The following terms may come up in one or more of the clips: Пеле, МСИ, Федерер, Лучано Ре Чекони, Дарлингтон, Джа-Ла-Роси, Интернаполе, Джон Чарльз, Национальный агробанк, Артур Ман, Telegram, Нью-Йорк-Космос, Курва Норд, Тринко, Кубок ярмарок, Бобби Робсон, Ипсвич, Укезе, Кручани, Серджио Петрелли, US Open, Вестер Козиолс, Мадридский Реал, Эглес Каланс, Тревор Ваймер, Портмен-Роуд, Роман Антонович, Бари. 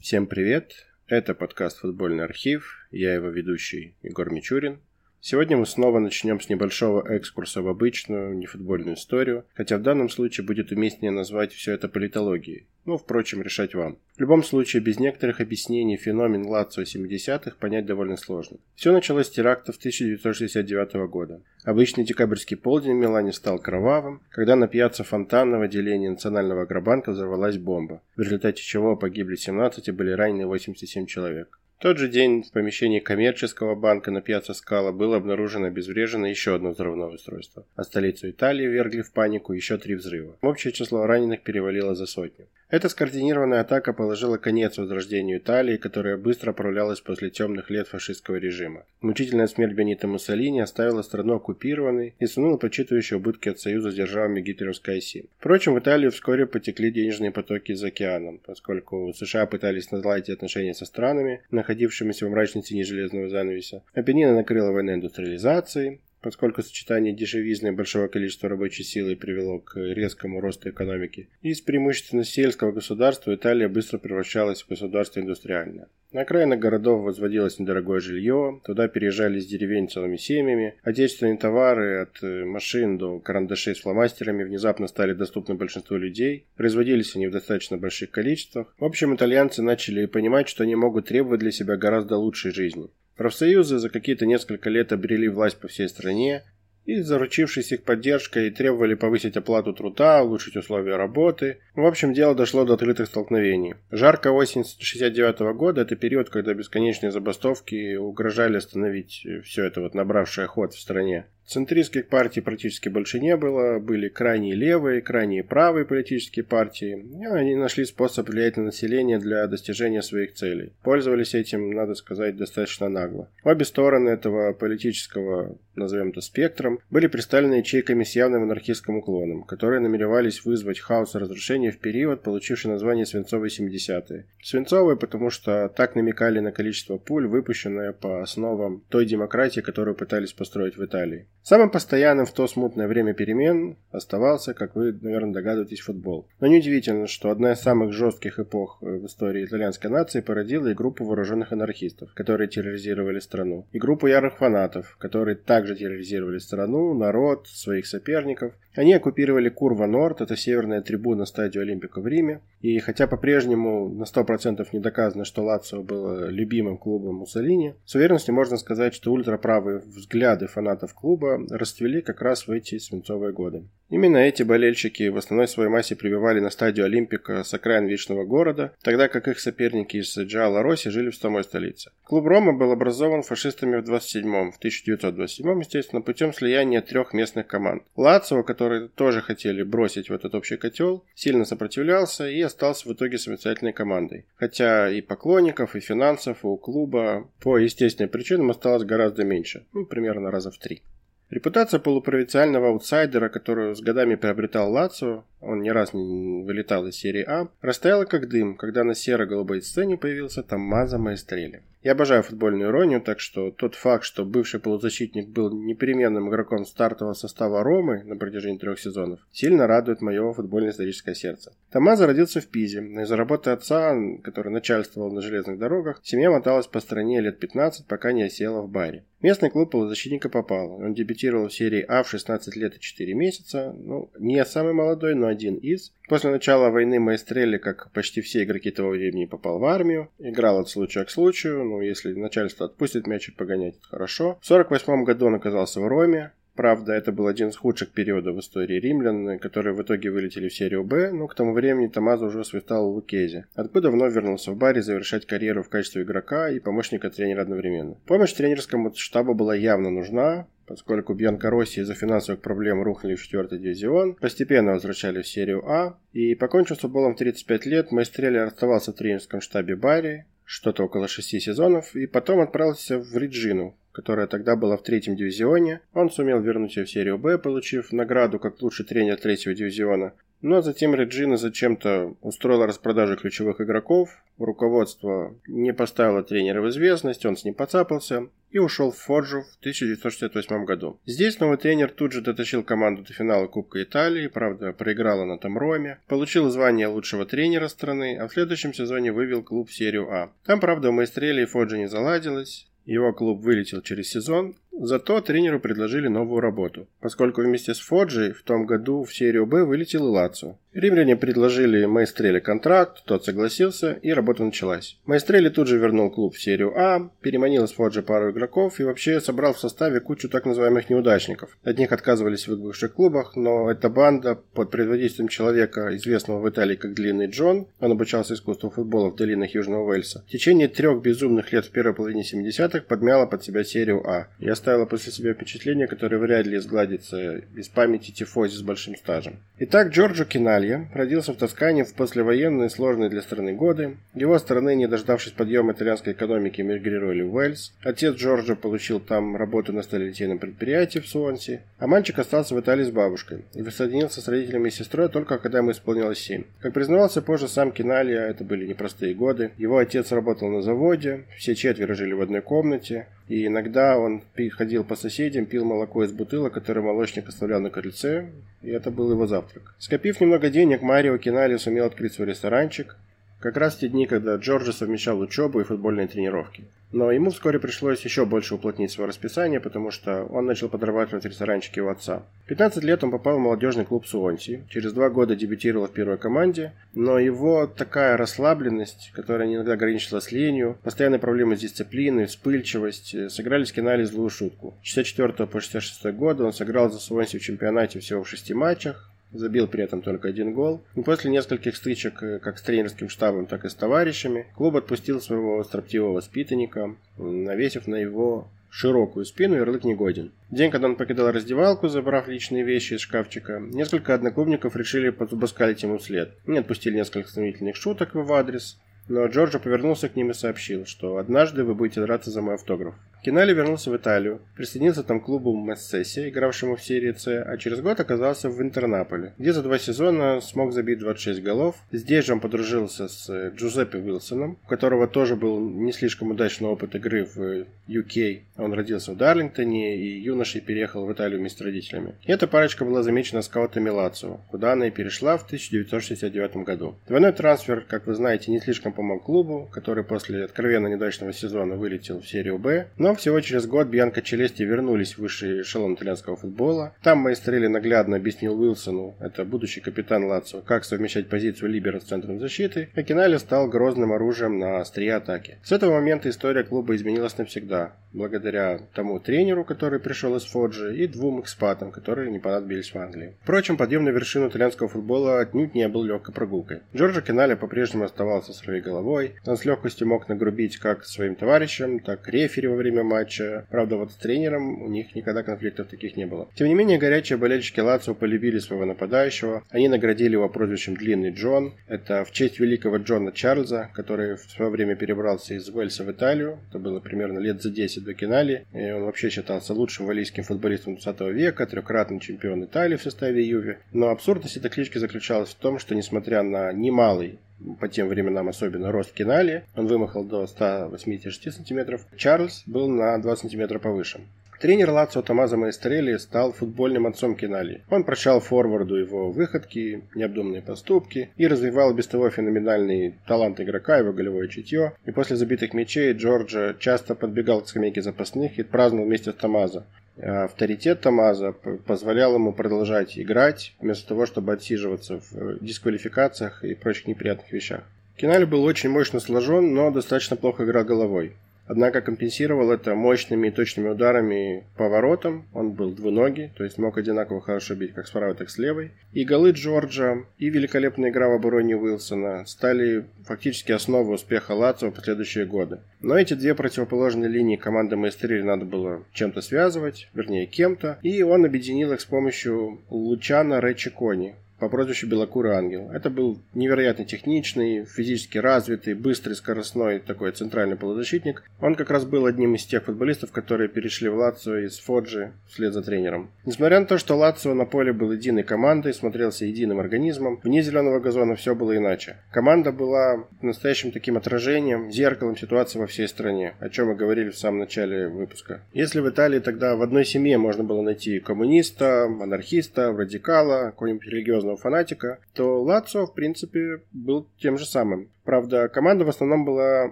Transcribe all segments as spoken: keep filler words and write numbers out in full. Всем привет! Это подкаст «Футбольный архив», я его ведущий Егор Мичурин. Сегодня мы снова начнем с небольшого экскурса в обычную, нефутбольную историю, хотя в данном случае будет уместнее назвать все это политологией, но, впрочем, решать вам. В любом случае, без некоторых объяснений феномен Лацио семидесятых понять довольно сложно. Все началось с терактов тысяча девятьсот шестьдесят девятого года. Обычный декабрьский полдень в Милане стал кровавым, когда на Пьяцца Фонтана в отделении Национального агробанка взорвалась бомба, в результате чего погибли семнадцать и были ранены восемьдесят семь человек. В тот же день в помещении коммерческого банка на Пьяцца Скала было обнаружено и обезврежено еще одно взрывное устройство, а столицу Италии вергли в панику еще три взрыва. Общее число раненых перевалило за сотню. Эта скоординированная атака положила конец возрождению Италии, которая быстро оправлялась после темных лет фашистского режима. Мучительная смерть Бенито Муссолини оставила страну оккупированной и сунула подсчитывающие убытки от союза с державами гитлеровской оси. Впрочем, в Италию вскоре потекли денежные потоки за океаном, поскольку США пытались наладить отношения со странами, находившимися в мрачной тени железного занавеса. Апеннины накрыла война индустриализации, поскольку сочетание дешевизны и большого количества рабочей силы привело к резкому росту экономики. Из преимущественно сельского государства Италия быстро превращалась в государство индустриальное. На окраинах городов возводилось недорогое жилье, туда переезжали из деревень целыми семьями, отечественные товары от машин до карандашей с фломастерами внезапно стали доступны большинству людей, производились они в достаточно больших количествах. В общем, итальянцы начали понимать, что они могут требовать для себя гораздо лучшей жизни. Профсоюзы за какие-то несколько лет обрели власть по всей стране и, заручившись их поддержкой, требовали повысить оплату труда, улучшить условия работы. В общем, дело дошло до открытых столкновений. Жаркая осень шестьдесят девятого года – это период, когда бесконечные забастовки угрожали остановить все это вот набравшее ход в стране. Центристских партий практически больше не было, были крайне левые, крайне правые политические партии, и они нашли способ влиять на население для достижения своих целей. Пользовались этим, надо сказать, достаточно нагло. Обе стороны этого политического, назовем это, спектром, были представлены ячейками с явным анархистским уклоном, которые намеревались вызвать хаос и разрушение в период, получивший название «Свинцовые семидесятые». Свинцовые, потому что так намекали на количество пуль, выпущенное по основам той демократии, которую пытались построить в Италии. Самым постоянным в то смутное время перемен оставался, как вы, наверное, догадываетесь, футбол. Но неудивительно, что одна из самых жестких эпох в истории итальянской нации породила и группу вооруженных анархистов, которые терроризировали страну, и группу ярых фанатов, которые также терроризировали страну, народ, своих соперников. Они оккупировали Курва Норд, это северная трибуна стадио Олимпика в Риме, и хотя по-прежнему на сто процентов не доказано, что Лацио было любимым клубом Муссолини, с уверенностью можно сказать, что ультраправые взгляды фанатов клуба расцвели как раз в эти свинцовые годы. Именно эти болельщики в основной своей массе прибывали на стадио Олимпика с окраин Вечного города, тогда как их соперники из Джа-Ла-Роси жили в самой столице. Клуб Рома был образован фашистами в, двадцать седьмом, в тысяча девятьсот двадцать седьмом, естественно, путем слияния трех местных команд. Лацио, которые тоже хотели бросить в этот общий котел, сильно сопротивлялся и остался в итоге самостоятельной командой. Хотя и поклонников, и финансов, и у клуба по естественным причинам осталось гораздо меньше, ну, примерно раза в три. Репутация полупровинциального аутсайдера, которую с годами приобретал Лацио, он не раз не вылетал из серии А, растаяла как дым, когда на серо-голубой сцене появился Томмазо Маэстрелли. Я обожаю футбольную иронию, так что тот факт, что бывший полузащитник был непременным игроком стартового состава Ромы на протяжении трех сезонов, сильно радует мое футбольно-историческое сердце. Томмазо родился в Пизе, но из-за работы отца, который начальствовал на железных дорогах, семья моталась по стране лет пятнадцать, пока не осела в Бари. Местный клуб полузащитника попал. Он дебютировал в серии А в шестнадцать лет и четыре месяца, ну, не самый молодой, но один из. После начала войны Маэстрелли, как почти все игроки того времени, попал в армию, играл от случая к случаю, ну, если начальство отпустит мяч и погонять, это хорошо. В сорок восьмом году он оказался в Роме. Правда, это был один из худших периодов в истории римлян, которые в итоге вылетели в серию Б, но к тому времени Томмазо уже свистал в Укезе, откуда вновь вернулся в Бари завершать карьеру в качестве игрока и помощника тренера одновременно. Помощь тренерскому штабу была явно нужна, поскольку Бьянко Росси из-за финансовых проблем рухнули в четвертый дивизион, постепенно возвращали в серию А, и, покончив с футболом в тридцать пять лет, Маэстрелли оставался в тренерском штабе Бари, что-то около шести сезонов, и потом отправился в Реджину, которая тогда была в третьем дивизионе. Он сумел вернуть ее в серию Б, получив награду как лучший тренер третьего дивизиона. Ну а затем Реджина зачем-то устроила распродажу ключевых игроков, руководство не поставило тренера в известность, он с ним поцапался и ушел в Фоджу в тысяча девятьсот шестьдесят восьмом году. Здесь новый тренер тут же дотащил команду до финала Кубка Италии, правда проиграла она там Роме, получил звание лучшего тренера страны, а в следующем сезоне вывел клуб в серию А. Там, правда, у Маэстрелли и Фоджи не заладилось, его клуб вылетел через сезон. Зато тренеру предложили новую работу, поскольку вместе с Фоджей в том году в серию Б вылетел и Лацио. Римляне предложили Маэстрелли контракт, тот согласился, и работа началась. Маэстрелли тут же вернул клуб в серию А, переманил с Фоджи пару игроков и вообще собрал в составе кучу так называемых неудачников. От них отказывались в их бывших клубах, но эта банда под предводительством человека, известного в Италии как Длинный Джон, он обучался искусству футбола в долинах Южного Уэльса, в течение трех безумных лет в первой половине семидесятых подмяла под себя серию А. И оставила после себя впечатление, которое вряд ли изгладится из памяти тифози с большим стажем. Итак, Джорджо Кьяналья родился в Тоскане в послевоенные сложные для страны годы. Его страны, не дождавшись подъема итальянской экономики, мигрировали в Уэльс. Отец Джорджо получил там работу на сталелитейном предприятии в Суонси, а мальчик остался в Италии с бабушкой и воссоединился с родителями и сестрой только когда ему исполнилось семь. Как признавался позже сам Кьяналья, это были непростые годы. Его отец работал на заводе, все четверо жили в одной комнате, и иногда он ходил по соседям, пил молоко из бутылок, которое молочник оставлял на крыльце, и это был его завтрак. Скопив немного денег, Марио Кьяналья сумел открыть свой ресторанчик, как раз в те дни, когда Джорджо совмещал учебу и футбольные тренировки. Но ему вскоре пришлось еще больше уплотнить свое расписание, потому что он начал подрабатывать в ресторанчике его отца. В пятнадцать лет он попал в молодежный клуб Суонси, через два года дебютировал в первой команде, но его такая расслабленность, которая иногда граничила с ленью, постоянные проблемы с дисциплиной, вспыльчивость, сыграли с Кьянальей злую шутку. С шестьдесят четвёртого по шестьдесят шестой годы он сыграл за Суонси в чемпионате всего в шести матчах, забил при этом только один гол. И после нескольких стычек как с тренерским штабом, так и с товарищами, клуб отпустил своего строптивого воспитанника, навесив на его широкую спину ярлык «негоден». В день, когда он покидал раздевалку, забрав личные вещи из шкафчика, несколько одноклубников решили подзубоскалить ему вслед. Они отпустили несколько сомнительных шуток в его адрес, но Джорджо повернулся к ним и сообщил, что однажды вы будете драться за мой автограф. Кьяналья вернулся в Италию, присоединился там к клубу Мессеси, игравшему в серии С, а через год оказался в Интернаполе, где за два сезона смог забить двадцать шесть голов. Здесь же он подружился с Джузеппе Уилсоном, у которого тоже был не слишком удачный опыт игры в ю кей. Он родился в Дарлингтоне и юношей переехал в Италию вместе с родителями. И эта парочка была замечена скаутами Лацио, куда она и перешла в тысяча девятьсот шестьдесят девятом году. Двойной трансфер, как вы знаете, не слишком помог клубу, который после откровенно неудачного сезона вылетел в серию Б. Но всего через год Бьянко-Челести вернулись в высший эшелон итальянского футбола. Там Маэстрелли наглядно объяснил Уилсону, это будущий капитан Лацио, как совмещать позицию либера с центром защиты, а Кьяналья стал грозным оружием на острие атаки. С этого момента история клуба изменилась навсегда, благодаря тому тренеру, который пришел из Фоджи, и двум экспатам, которые не понадобились в Англии. Впрочем, подъем на вершину итальянского футбола отнюдь не был легкой прогулкой. Джорджо Кьяналья по-прежнему оставался своей головой, он с легкостью мог нагрубить как своим товарищам, так и рефери во время матча. Правда, вот с тренером у них никогда конфликтов таких не было. Тем не менее, горячие болельщики Лацио полюбили своего нападающего. Они наградили его прозвищем «Длинный Джон». Это в честь великого Джона Чарльза, который в свое время перебрался из Уэльса в Италию. Это было примерно лет за десять до Кьянальи. И он вообще считался лучшим валийским футболистом двадцатого века, трехкратный чемпион Италии в составе Юве. Но абсурдность этой клички заключалась в том, что, несмотря на немалый по тем временам особенно рост Кьянальи, он вымахал до ста восьмидесяти шести сантиметров, Чарльз был на два сантиметра повыше. Тренер Лацио Томмазо Маэстрелли стал футбольным отцом Кьянальи. Он прощал форварду его выходки, необдуманные поступки и развивал без того феноменальный талант игрока, его голевое чутье. И после забитых мячей Джорджо часто подбегал к скамейке запасных и праздновал вместе с Томмазо. Авторитет Томмазо позволял ему продолжать играть, вместо того, чтобы отсиживаться в дисквалификациях и прочих неприятных вещах. Кьяналья был очень мощно сложен, но достаточно плохо играл головой. Однако компенсировал это мощными и точными ударами по воротам. Он был двуногий, то есть мог одинаково хорошо бить как с правой, так и с левой. И голы Джорджа, и великолепная игра в обороне Уилсона стали фактически основой успеха Лацио в последующие годы. Но эти две противоположные линии команды Маэстрелли надо было чем-то связывать, вернее кем-то. И он объединил их с помощью Лучано Ре Чекони, по прозвищу Белокурый Ангел. Это был невероятно техничный, физически развитый, быстрый, скоростной такой центральный полузащитник. Он как раз был одним из тех футболистов, которые перешли в Лацио из Фоджи вслед за тренером. Несмотря на то, что Лацио на поле был единой командой, смотрелся единым организмом, вне зеленого газона все было иначе. Команда была настоящим таким отражением, зеркалом ситуации во всей стране, о чем мы говорили в самом начале выпуска. Если в Италии тогда в одной семье можно было найти коммуниста, анархиста, радикала, какого-нибудь религиозного фанатика, то Лацио, в принципе, был тем же самым. Правда, команда в основном была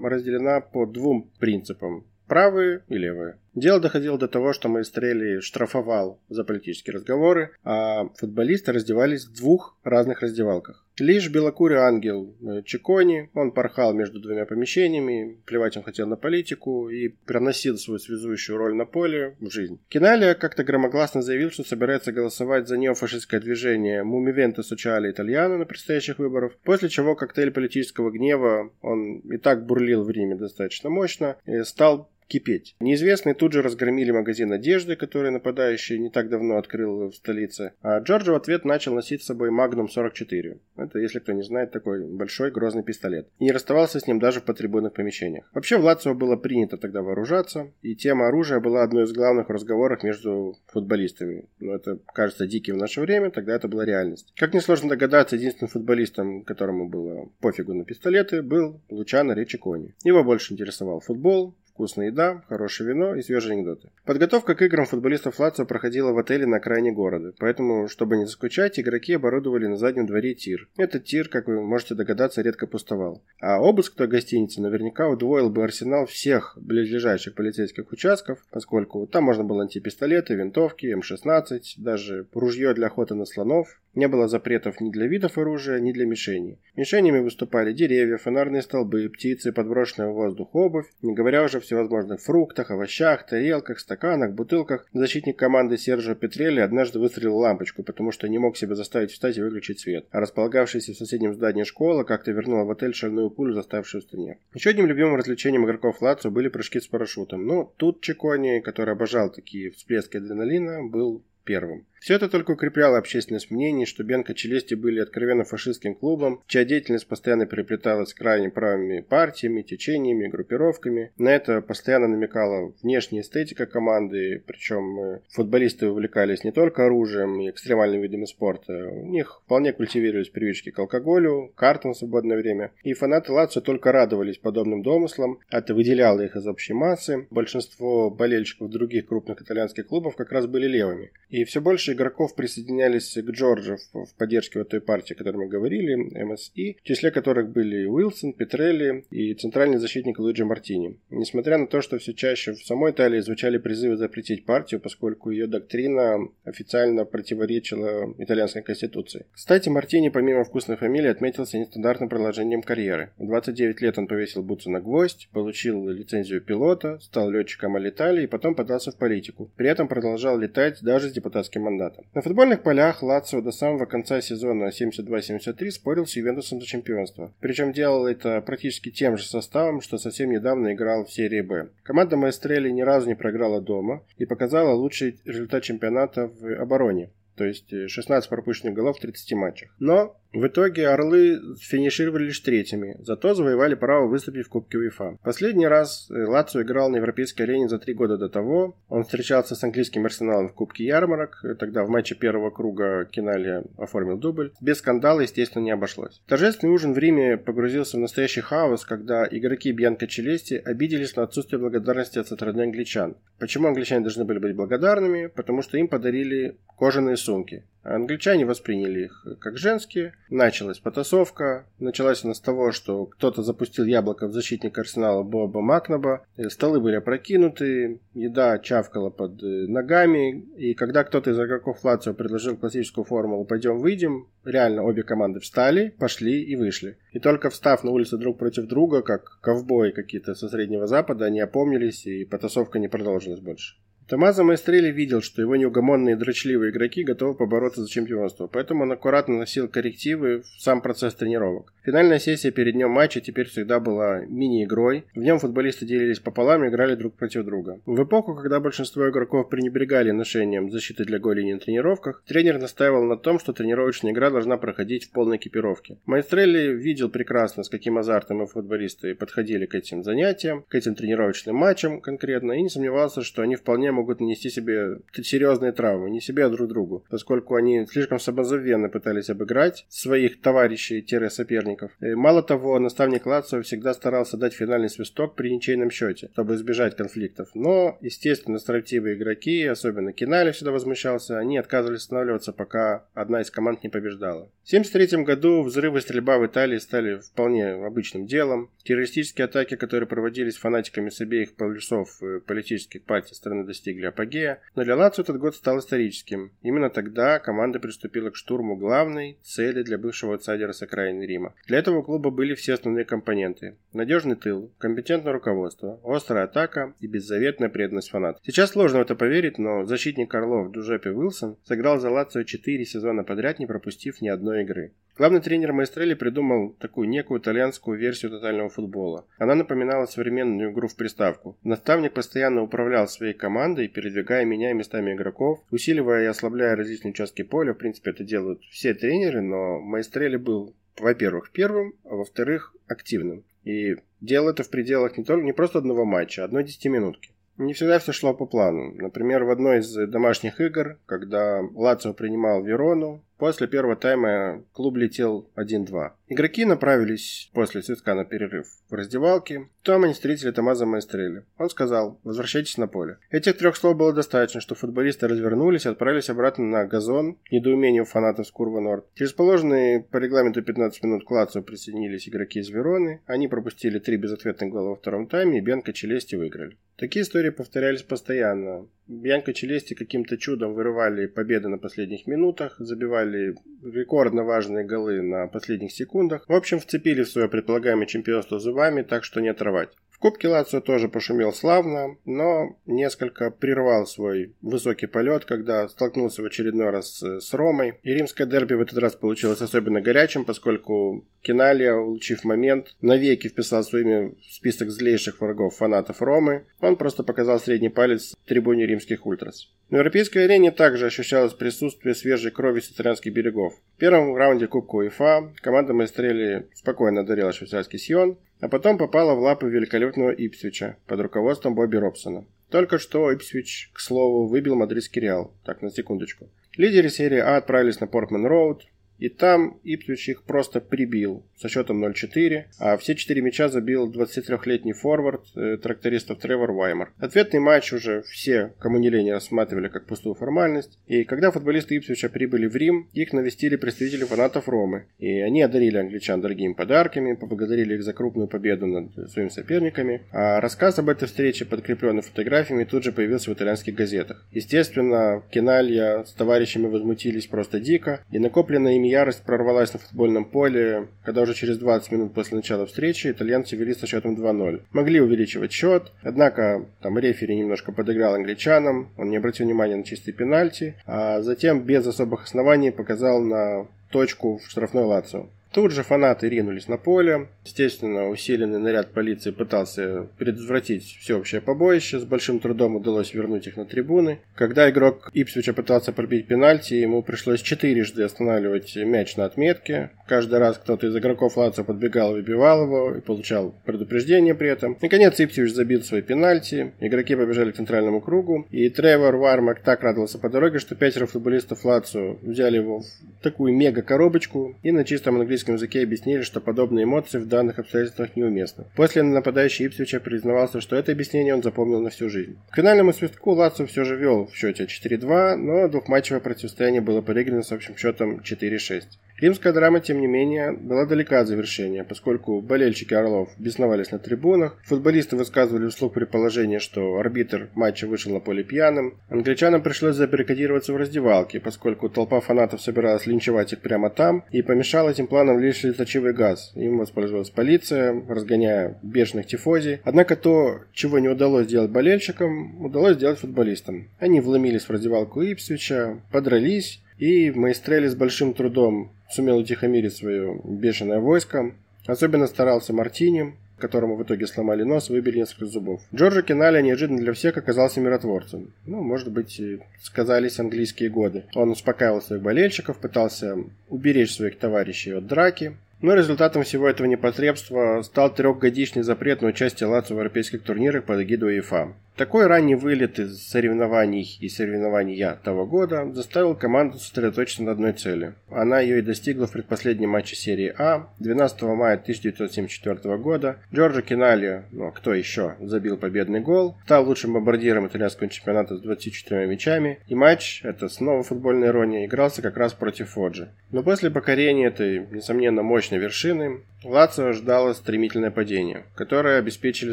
разделена по двум принципам – правые и левые. Дело доходило до того, что Маэстрелли штрафовал за политические разговоры, а футболисты раздевались в двух разных раздевалках. Лишь белокурый ангел Чекони, он порхал между двумя помещениями, плевать он хотел на политику и проносил свою связующую роль на поле в жизнь. Кьяналья как-то громогласно заявил, что собирается голосовать за неофашистское движение «Мувимента Сочиале Итальяно» на предстоящих выборах, после чего коктейль политического гнева, он и так бурлил в Риме достаточно мощно, стал кипеть. Неизвестные тут же разгромили магазин одежды, который нападающий не так давно открыл в столице, а Джорджо в ответ начал носить с собой Магнум сорок четыре. Это, если кто не знает, такой большой грозный пистолет. И не расставался с ним даже по трибунных помещениях. Вообще в Лацио было принято тогда вооружаться, и тема оружия была одной из главных разговоров между футболистами. Но это кажется диким в наше время, тогда это была реальность. Как несложно догадаться, единственным футболистом, которому было пофигу на пистолеты, был Лучано Ре Чекони. Его больше интересовал футбол, вкусная еда, хорошее вино и свежие анекдоты. Подготовка к играм футболистов Лацио проходила в отеле на окраине города, поэтому, чтобы не заскучать, игроки оборудовали на заднем дворе тир. Этот тир, как вы можете догадаться, редко пустовал. А обыск той гостиницы наверняка удвоил бы арсенал всех близлежащих полицейских участков, поскольку там можно было найти пистолеты, винтовки, эм шестнадцать, даже ружье для охоты на слонов. Не было запретов ни для видов оружия, ни для мишеней. Мишенями выступали деревья, фонарные столбы, птицы, подброшенная в воздух обувь, не говоря уже о всевозможных фруктах, овощах, тарелках, стаканах, бутылках. Защитник команды Серджио Петрелли однажды выстрелил лампочку, потому что не мог себя заставить встать и выключить свет. А располагавшаяся в соседнем здании школа как-то вернула в отель шальную пулю, заставшую в стене. Еще одним любимым развлечением игроков Лацио были прыжки с парашютом. Но тут Чекони, который обожал такие всплески адреналина, был первым. Все это только укрепляло общественность мнений, что Бьянко-Челести были откровенно фашистским клубом, чья деятельность постоянно переплеталась с крайне правыми партиями, течениями, группировками. На это постоянно намекала внешняя эстетика команды, причем футболисты увлекались не только оружием и экстремальными видами спорта, у них вполне культивировались привычки к алкоголю, картам в свободное время, и фанаты Лацио только радовались подобным домыслам, это выделяло их из общей массы. Большинство болельщиков других крупных итальянских клубов как раз были левыми, и все больше игроков присоединялись к Джорджо в поддержке вот той партии, о которой мы говорили, МСИ, в числе которых были Уилсон, Петрелли и центральный защитник Луиджи Мартини. Несмотря на то, что все чаще в самой Италии звучали призывы запретить партию, поскольку ее доктрина официально противоречила итальянской конституции. Кстати, Мартини, помимо вкусной фамилии, отметился нестандартным продолжением карьеры. В двадцать девять лет он повесил бутсы на гвоздь, получил лицензию пилота, стал летчиком Алиталии и потом подался в политику. При этом продолжал летать даже с депутатским мандатом. На футбольных полях Лацио до самого конца сезона семьдесят два семьдесят три спорил с Ювентусом за чемпионство. Причем делал это практически тем же составом, что совсем недавно играл в серии Б. Команда Маэстрелли ни разу не проиграла дома и показала лучший результат чемпионата в обороне. То есть шестнадцать пропущенных голов в тридцати матчах. Но в итоге орлы финишировали лишь третьими, зато завоевали право выступить в Кубке УЕФА. Последний раз Лацио играл на европейской арене за три года до того. Он встречался с английским Арсеналом в Кубке Ярмарок. Тогда в матче первого круга Кьяналья оформил дубль. Без скандала, естественно, не обошлось. Торжественный ужин в Риме погрузился в настоящий хаос, когда игроки Бьянко-Челести обиделись на отсутствие благодарности от стороны англичан. Почему англичане должны были быть благодарными? Потому что им подарили кожаные сумки. Англичане восприняли их как женские. Началась потасовка. Началась она с того, что кто-то запустил яблоко в защитника Арсенала Боба Макнаба. Столы были опрокинуты, еда чавкала под ногами. И когда кто-то из игроков Лацио предложил классическую формулу «пойдем выйдем», реально обе команды встали, пошли и вышли. И только встав на улице друг против друга, как ковбои какие-то со Среднего Запада, они опомнились, и потасовка не продолжилась больше. Томмазо Маэстрелли видел, что его неугомонные и дрочливые игроки готовы побороться за чемпионство, поэтому он аккуратно носил коррективы в сам процесс тренировок. Финальная сессия перед днем матча теперь всегда была мини-игрой. В нем футболисты делились пополам и играли друг против друга. В эпоху, когда большинство игроков пренебрегали ношением защиты для голени на тренировках, тренер настаивал на том, что тренировочная игра должна проходить в полной экипировке. Маэстрелли видел прекрасно, с каким азартом и футболисты подходили к этим занятиям, к этим тренировочным матчам конкретно, и не сомневался, что они вполне могут нанести себе серьезные травмы, не себе, а друг другу, поскольку они слишком самозабвенно пытались обыграть своих товарищей-соперников. И мало того, наставник Лацио всегда старался дать финальный свисток при ничейном счете, чтобы избежать конфликтов. Но, естественно, строптивые игроки, особенно Кьяналья всегда возмущался, они отказывались останавливаться, пока одна из команд не побеждала. В тысяча девятьсот семьдесят третьем году взрывы и стрельба в Италии стали вполне обычным делом. Террористические атаки, которые проводились фанатиками с обеих полюсов политических партий страны, достигли апогея, но для Лацио этот год стал историческим. Именно тогда команда приступила к штурму главной цели для бывшего аутсайдера с окраины Рима. Для этого у клуба были все основные компоненты: надежный тыл, компетентное руководство, острая атака и беззаветная преданность фанатам. Сейчас сложно в это поверить, но защитник орлов Джузеппе Уилсон сыграл за Лацио четыре сезона подряд, не пропустив ни одной игры. Главный тренер Маэстрелли придумал такую некую итальянскую версию тотального футбола. Она напоминала современную игру в приставку. Наставник постоянно управлял своей командой, передвигая, меняя местами игроков, усиливая и ослабляя различные участки поля. В принципе, это делают все тренеры, но Маэстрелли был, во-первых, первым, а во-вторых, активным. И делал это в пределах не только не просто одного матча, а одной десятиминутки. Не всегда все шло по плану. Например, в одной из домашних игр, когда Лацио принимал Верону, после первого тайма клуб летел один-два. Игроки направились после свистка на перерыв в раздевалке. Там они встретили Томмазо Маэстрелли. Он сказал: «Возвращайтесь на поле». Этих трех слов было достаточно, что футболисты развернулись и отправились обратно на газон, к недоумению фанатов с Курва Норд. Через положенные по регламенту пятнадцать минут к Лацио присоединились игроки из Вероны. Они пропустили три безответных гола во втором тайме, и Бьянко-Челести выиграли. Такие истории повторялись постоянно. Бьянко-Челести каким-то чудом вырывали победы на последних минутах, забивали рекордно важные голы на последних секундах. В общем, вцепили в свое предполагаемое чемпионство зубами, так что не оторвать. В Кубке Лацио тоже пошумел славно, но несколько прервал свой высокий полет, когда столкнулся в очередной раз с Ромой. И римское дерби в этот раз получилось особенно горячим, поскольку Кьяналья, улучив момент, навеки вписал свое имя в список злейших врагов фанатов Ромы. Он просто показал средний палец трибуне римских ультрас. На европейской арене также ощущалось присутствие свежей крови с итальянских берегов. В первом раунде Кубка УЕФА команда Маэстрелли спокойно одолела швейцарский Сион, а потом попала в лапы великолепного Ипсвича под руководством Бобби Робсона. Только что Ипсвич, к слову, выбил мадридский Реал. Так, на секундочку. Лидеры серии А отправились на Портмен-Роуд, и там Ипсвич их просто прибил со счетом ноль четыре, а все четыре мяча забил двадцатитрёхлетний форвард э, трактористов Тревор Ваймер. Ответный матч уже все, кому не лень, рассматривали как пустую формальность, и когда футболисты Ипсвича прибыли в Рим, их навестили представители фанатов Ромы, и они одарили англичан дорогими подарками, поблагодарили их за крупную победу над своими соперниками, а рассказ об этой встрече, подкрепленный фотографиями, тут же появился в итальянских газетах. Естественно, Кьяналья с товарищами возмутились просто дико, и накопленная ими ярость прорвалась на футбольном поле, когда уже через двадцать минут после начала встречи итальянцы вели со счетом два-ноль. Могли увеличивать счет, однако там рефери немножко подыграл англичанам, он не обратил внимания на чистый пенальти, а затем без особых оснований показал на точку в штрафной Лацио. Тут же фанаты ринулись на поле. Естественно, усиленный наряд полиции пытался предотвратить всеобщее побоище. С большим трудом удалось вернуть их на трибуны. Когда игрок Ипсвича пытался пробить пенальти, ему пришлось четырежды останавливать мяч на отметке. Каждый раз кто-то из игроков Лацио подбегал и выбивал его, и получал предупреждение при этом. Наконец, Ипсвич забил свой пенальти. Игроки побежали к центральному кругу. И Тревор Ваймер так радовался по дороге, что пятеро футболистов Лацио взяли его в такую мега-коробочку и на чистом английском языке объяснили, что подобные эмоции в данных обстоятельствах неуместны. После нападающий Ипсвича признавался, что это объяснение он запомнил на всю жизнь. К финальному свистку Лацио все же вел в счете четыре-два, но двухматчевое противостояние было проиграно с общим счетом четыре-шесть. Римская драма, тем не менее, была далека от завершения, поскольку болельщики «Орлов» бесновались на трибунах, футболисты высказывали вслух предположение, что арбитр матча вышел на поле пьяным, англичанам пришлось забаррикадироваться в раздевалке, поскольку толпа фанатов собиралась линчевать их прямо там, и помешал этим планам лишь слезоточивый газ. Им воспользовалась полиция, разгоняя бешеных тифози. Однако то, чего не удалось сделать болельщикам, удалось сделать футболистам. Они вломились в раздевалку Ипсвича, подрались, и Маэстрелли с большим трудом сумел утихомирить свое бешеное войско. Особенно старался Мартини, которому в итоге сломали нос и выбили несколько зубов. Джорджо Кьяналья неожиданно для всех оказался миротворцем. Ну, может быть, сказались английские годы. Он успокаивал своих болельщиков, пытался уберечь своих товарищей от драки. Но результатом всего этого непотребства стал трехгодичный запрет на участие Лацио в европейских турнирах под эгидой УЕФА. Такой ранний вылет из соревнований и соревнования того года заставил команду сосредоточиться на одной цели. Она ее и достигла в предпоследнем матче серии А. двенадцатого мая тысяча девятьсот семьдесят четвёртого года Джорджо Кьяналья, ну кто еще, забил победный гол, стал лучшим бомбардиром итальянского чемпионата с двадцатью четырьмя мячами, и матч, это снова футбольная ирония, игрался как раз против Фоджи. Но после покорения этой, несомненно, мощной вершины, Лацио ждало стремительное падение, которое обеспечили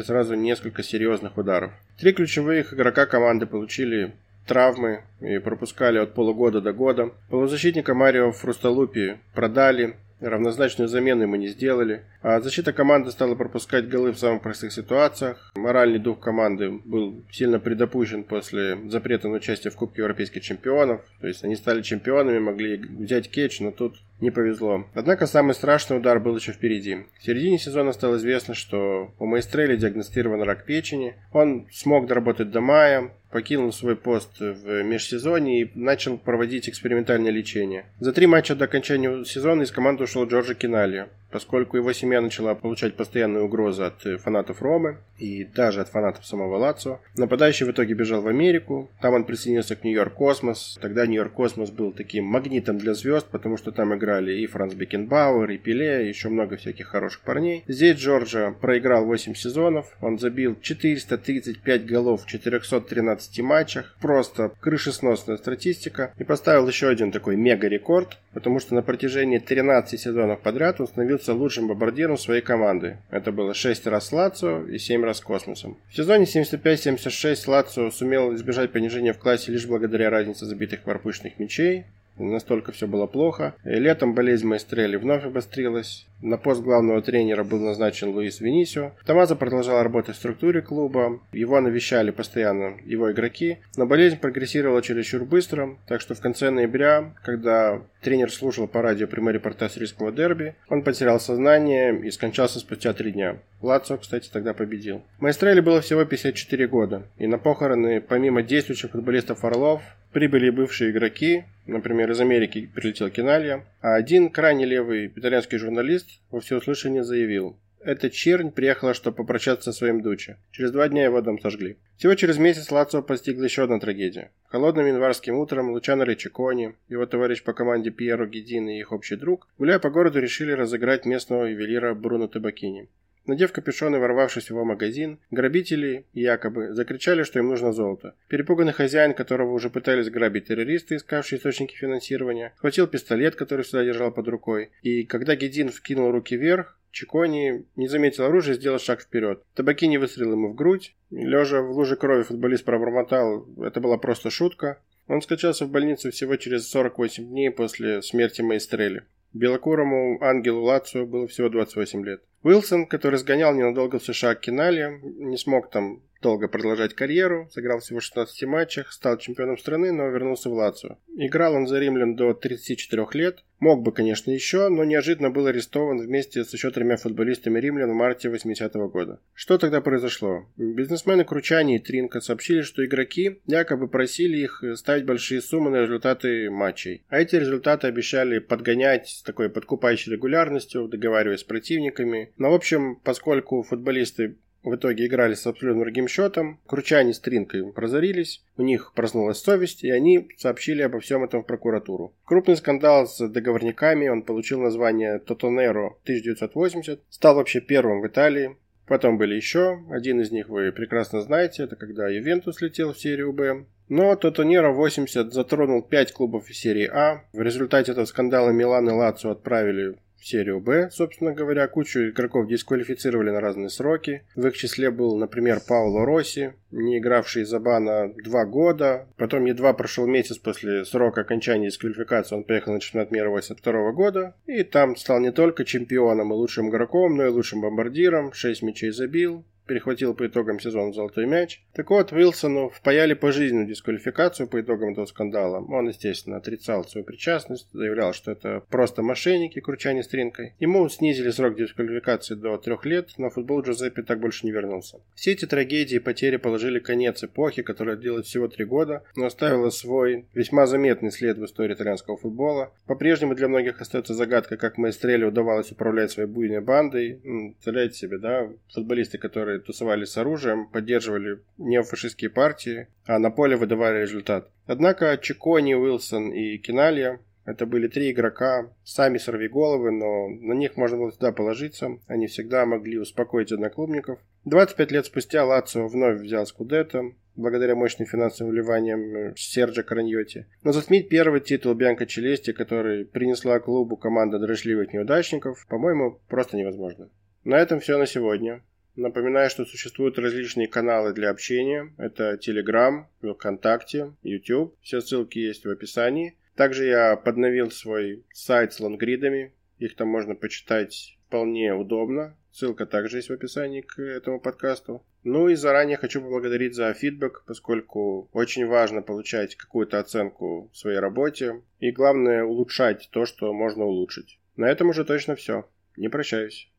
сразу несколько серьезных ударов. Три ключевых игрока команды получили травмы и пропускали от полугода до года. Полузащитника Марио Фрусталупи продали, равнозначную замену ему не сделали. А защита команды стала пропускать голы в самых простых ситуациях. Моральный дух команды был сильно предопущен после запрета на участие в Кубке европейских чемпионов. То есть они стали чемпионами, могли взять кетч, но тут не повезло. Однако самый страшный удар был еще впереди. В середине сезона стало известно, что у Маэстрелли диагностирован рак печени. Он смог доработать до мая, покинул свой пост в межсезонье и начал проводить экспериментальное лечение. За три матча до окончания сезона из команды ушел Джорджо Кьяналья, поскольку его семья начала получать постоянные угрозы от фанатов Ромы и даже от фанатов самого Лацио. Нападающий в итоге бежал в Америку, там он присоединился к Нью-Йорк-Космос. Тогда Нью-Йорк-Космос был таким магнитом для звезд, потому что там играли и Франц Бекенбауэр, и Пеле, и еще много всяких хороших парней. Здесь Джорджо проиграл восемь сезонов, он забил четыреста тридцать пять голов в четырехстах тринадцати матчах, просто крышесносная статистика, и поставил еще один такой мега-рекорд, потому что на протяжении тринадцати сезонов подряд он становился лучшим бомбардиром своей команды. Это было шесть раз Лацио и семь раз Космосом. В сезоне семьдесят пять семьдесят шесть Лацио сумел избежать понижения в классе лишь благодаря разнице забитых и пропущенных мячей. Настолько все было плохо. И летом болезнь Маэстрелли вновь обострилась. На пост главного тренера был назначен Луис Винисио. Томмазо продолжал работать в структуре клуба. Его навещали постоянно его игроки. Но болезнь прогрессировала чересчур быстро. Так что в конце ноября, когда тренер слушал по радио прямой репортаж рижского дерби, он потерял сознание и скончался спустя три дня. Лацио, кстати, тогда победил. Маэстрелли было всего пятьдесят четыре года. И на похороны, помимо действующих футболистов Орлов, прибыли бывшие игроки. Например, из Америки прилетел Кьяналья. А один крайне левый итальянский журналист во всеуслышание заявил: «Эта чернь приехала, чтобы попрощаться со своим Дуччо». Через два дня его дом сожгли. Всего через месяц Лацио постигла еще одна трагедия. Холодным январским утром Лучано Ре Чекони, его товарищ по команде Пьеро Гедини и их общий друг, гуляя по городу, решили разыграть местного ювелира Бруно Табакини. Надев капюшон и ворвавшись в его магазин, грабители, якобы, закричали, что им нужно золото. Перепуганный хозяин, которого уже пытались грабить террористы, искавшие источники финансирования, схватил пистолет, который всегда держал под рукой, и когда Гедин вкинул руки вверх, Чекони не заметил оружия и сделал шаг вперед. Табакини выстрелил ему в грудь. Лежа в луже крови футболист пробормотал: «Это была просто шутка». Он скачался в больницу всего через сорок восемь дней после смерти Маэстрелли. Белокурому ангелу Лацио было всего двадцать восемь лет. Уилсон, который сгонял ненадолго в США к Кьяналья, не смог там долго продолжать карьеру, сыграл всего в шестнадцати матчах, стал чемпионом страны, но вернулся в Лацио. Играл он за римлян до тридцати четырёх лет, мог бы, конечно, еще, но неожиданно был арестован вместе с еще тремя футболистами римлян в марте восьмидесятого года. Что тогда произошло? Бизнесмены Кручани и Тринко сообщили, что игроки якобы просили их ставить большие суммы на результаты матчей, а эти результаты обещали подгонять с такой подкупающей регулярностью, договариваясь с противниками. Но, в общем, поскольку футболисты в итоге играли с абсолютно другим счетом, Кручани с Тринкой прозорились, у них проснулась совесть, и они сообщили обо всем этом в прокуратуру. Крупный скандал с договорниками, он получил название «Тотонеро тысяча девятьсот восемьдесят», стал вообще первым в Италии. Потом были еще, один из них вы прекрасно знаете, это когда Ювентус летел в серию Б. Но Тотонеро восемьдесят затронул пять клубов из серии А. В результате этого скандала Милан и Лацио отправили в серию Б, собственно говоря. Кучу игроков дисквалифицировали на разные сроки. В их числе был, например, Паоло Росси, не игравший за Бана два года. Потом едва прошел месяц после срока окончания дисквалификации, он приехал на чемпионат мира восемьдесят второго года. И там стал не только чемпионом и лучшим игроком, но и лучшим бомбардиром. шесть мячей забил. Перехватил по итогам сезона золотой мяч. Так вот, Уилсону впаяли пожизненную дисквалификацию по итогам этого скандала. Он, естественно, отрицал свою причастность, заявлял, что это просто мошенники, кручане с тринкой. Ему снизили срок дисквалификации до трех лет, но футбол Джузеппе так больше не вернулся. Все эти трагедии и потери положили конец эпохе, которая длилась всего три года, но оставила свой весьма заметный след в истории итальянского футбола. По-прежнему для многих остается загадка, как Маэстрелли удавалось управлять своей буйной бандой. Представляете себе, да, футболисты, которые тусовались с оружием, поддерживали неофашистские партии, а на поле выдавали результат. Однако Чекони, Уилсон и Кьяналья — это были три игрока, сами сорвиголовы, но на них можно было всегда положиться, они всегда могли успокоить одноклубников. двадцать пять лет спустя Лацио вновь взял Скудетто, благодаря мощным финансовым вливаниям Серджо Караньотти. Но затмить первый титул Бьянко-Челести, который принесла клубу команда дрожливых неудачников, по-моему, просто невозможно. На этом все на сегодня. Напоминаю, что существуют различные каналы для общения. Это Telegram, ВКонтакте, YouTube. Все ссылки есть в описании. Также я подновил свой сайт с лонгридами. Их там можно почитать вполне удобно. Ссылка также есть в описании к этому подкасту. Ну и заранее хочу поблагодарить за фидбэк, поскольку очень важно получать какую-то оценку в своей работе. И главное, улучшать то, что можно улучшить. На этом уже точно все. Не прощаюсь.